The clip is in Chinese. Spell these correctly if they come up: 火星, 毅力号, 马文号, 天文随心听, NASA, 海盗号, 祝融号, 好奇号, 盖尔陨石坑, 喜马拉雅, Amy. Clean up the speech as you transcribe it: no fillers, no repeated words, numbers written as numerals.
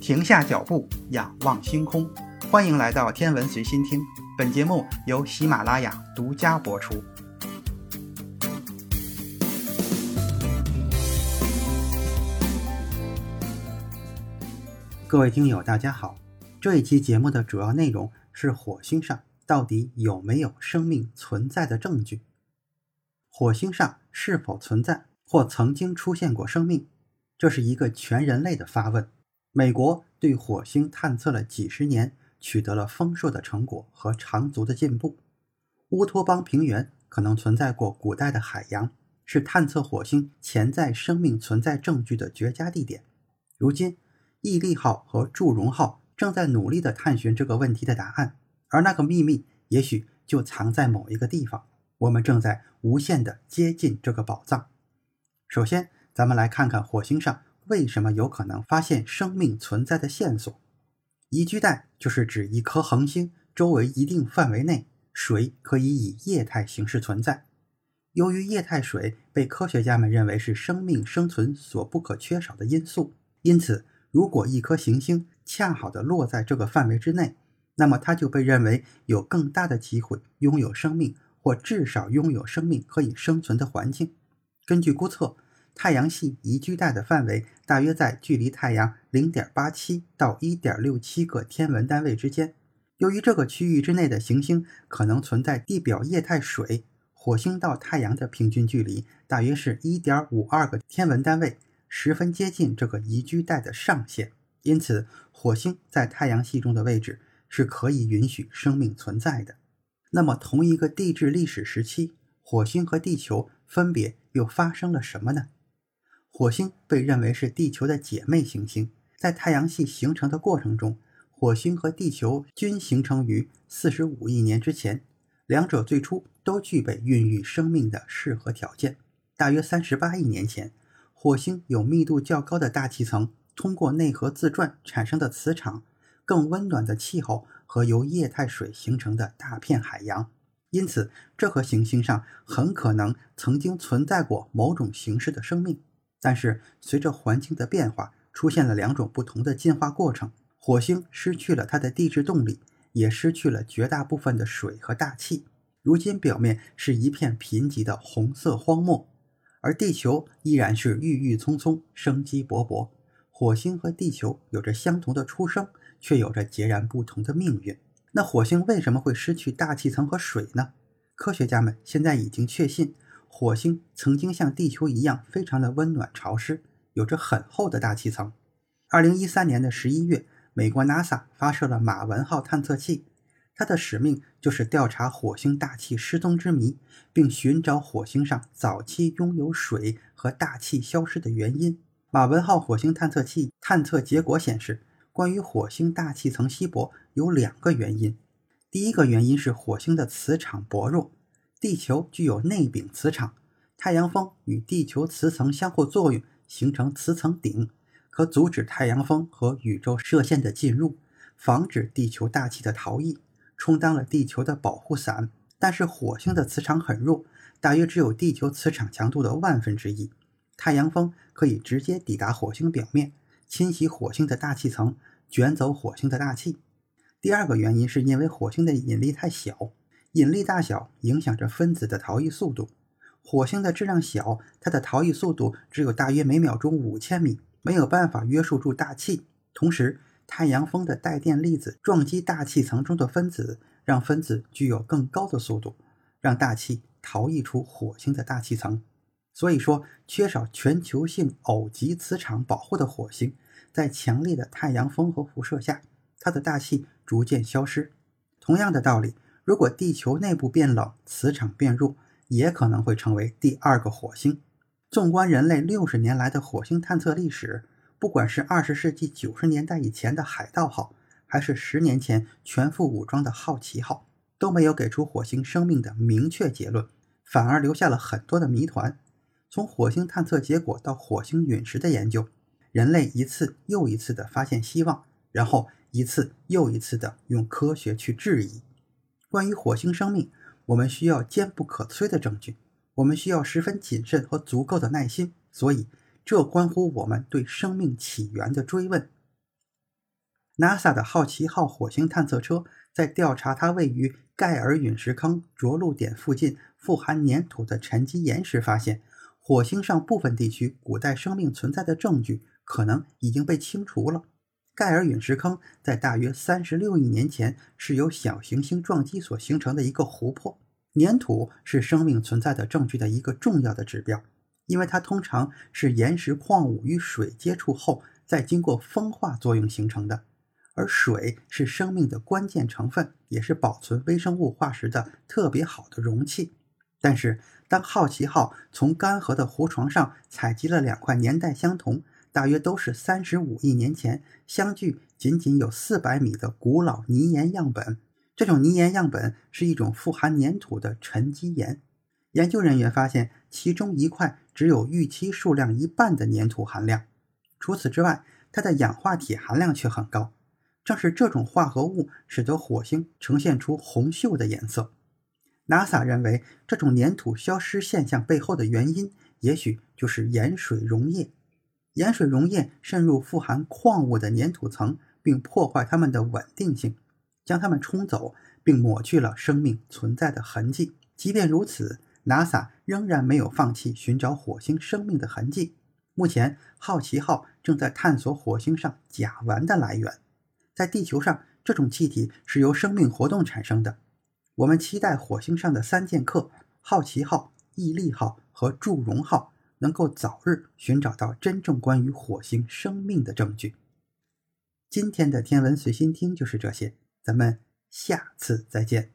停下脚步，仰望星空。欢迎来到天文随心听，本节目由喜马拉雅独家播出。各位听友大家好，这一期节目的主要内容是火星上到底有没有生命存在的证据？火星上是否存在或曾经出现过生命？这是一个全人类的发问。美国对火星探测了几十年，取得了丰硕的成果和长足的进步。乌托邦平原可能存在过古代的海洋，是探测火星潜在生命存在证据的绝佳地点。如今，毅力号和祝融号正在努力地探寻这个问题的答案，而那个秘密也许就藏在某一个地方，我们正在无限地接近这个宝藏。首先，咱们来看看火星上为什么有可能发现生命存在的线索。宜居带就是指一颗恒星周围一定范围内，水可以以液态形式存在。由于液态水被科学家们认为是生命生存所不可缺少的因素，因此如果一颗行星恰好地落在这个范围之内，那么它就被认为有更大的机会拥有生命，或至少拥有生命可以生存的环境。根据估测，太阳系宜居带的范围大约在距离太阳 0.87 到 1.67 个天文单位之间。由于这个区域之内的行星可能存在地表液态水，火星到太阳的平均距离大约是 1.52 个天文单位，十分接近这个宜居带的上限，因此火星在太阳系中的位置是可以允许生命存在的。那么同一个地质历史时期，火星和地球分别又发生了什么呢？火星被认为是地球的姐妹行星，在太阳系形成的过程中，火星和地球均形成于45亿年之前，两者最初都具备孕育生命的适合条件。大约38亿年前，火星有密度较高的大气层通过内核自转产生的磁场，更温暖的气候和由液态水形成的大片海洋，因此这颗行星上很可能曾经存在过某种形式的生命。但是随着环境的变化，出现了两种不同的进化过程，火星失去了它的地质动力，也失去了绝大部分的水和大气，如今表面是一片贫瘠的红色荒漠。而地球依然是郁郁葱葱，生机勃勃。火星和地球有着相同的出生，却有着截然不同的命运。那火星为什么会失去大气层和水呢？科学家们现在已经确信，火星曾经像地球一样非常的温暖潮湿，有着很厚的大气层。2013年的11月，美国 NASA 发射了马文号探测器，它的使命就是调查火星大气失踪之谜，并寻找火星上早期拥有水和大气消失的原因。马文号火星探测器探测结果显示，关于火星大气层稀薄有两个原因。第一个原因是火星的磁场薄弱，地球具有内禀磁场，太阳风与地球磁层相互作用形成磁层顶，可阻止太阳风和宇宙射线的进入，防止地球大气的逃逸，充当了地球的保护伞。但是火星的磁场很弱，大约只有地球磁场强度的1/1000，太阳风可以直接抵达火星表面，侵袭火星的大气层，卷走火星的大气。第二个原因是因为火星的引力太小，引力大小影响着分子的逃逸速度。火星的质量小，它的逃逸速度只有大约每秒钟5000米，没有办法约束住大气。同时，太阳风的带电粒子撞击大气层中的分子，让分子具有更高的速度，让大气逃逸出火星的大气层。所以说，缺少全球性偶极磁场保护的火星，在强烈的太阳风和辐射下，它的大气逐渐消失。同样的道理，如果地球内部变冷，磁场变弱，也可能会成为第二个火星。纵观人类60年来的火星探测历史，不管是20世纪90年代以前的海盗号，还是10年前全副武装的好奇号，都没有给出火星生命的明确结论，反而留下了很多的谜团。从火星探测结果到火星陨石的研究，人类一次又一次的发现希望，然后一次又一次的用科学去质疑。关于火星生命，我们需要坚不可摧的证据，我们需要十分谨慎和足够的耐心，所以这关乎我们对生命起源的追问。NASA 的好奇号火星探测车在调查它位于盖尔陨石坑着陆点附近富含粘土的沉积岩时发现，火星上部分地区古代生命存在的证据可能已经被清除了。盖尔陨石坑在大约36亿年前是由小行星撞击所形成的一个湖泊，粘土是生命存在的证据的一个重要的指标，因为它通常是岩石矿物与水接触后再经过风化作用形成的，而水是生命的关键成分，也是保存微生物化石的特别好的容器。但是当好奇号从干涸的湖床上采集了两块年代相同，大约都是35亿年前，相距仅仅有400米的古老泥岩样本。这种泥岩样本是一种富含粘土的沉积岩。研究人员发现，其中一块只有预期数量一半的粘土含量。除此之外，它的氧化铁含量却很高。正是这种化合物使得火星呈现出红锈的颜色。NASA 认为，这种粘土消失现象背后的原因，也许就是盐水溶液。盐水溶液渗入富含矿物的粘土层，并破坏它们的稳定性，将它们冲走，并抹去了生命存在的痕迹。即便如此， NASA 仍然没有放弃寻找火星生命的痕迹。目前，好奇号正在探索火星上甲烷的来源。在地球上，这种气体是由生命活动产生的。我们期待火星上的三剑客——好奇号、毅力号和祝融号能够早日寻找到真正关于火星生命的证据。今天的天文随心听就是这些，咱们下次再见。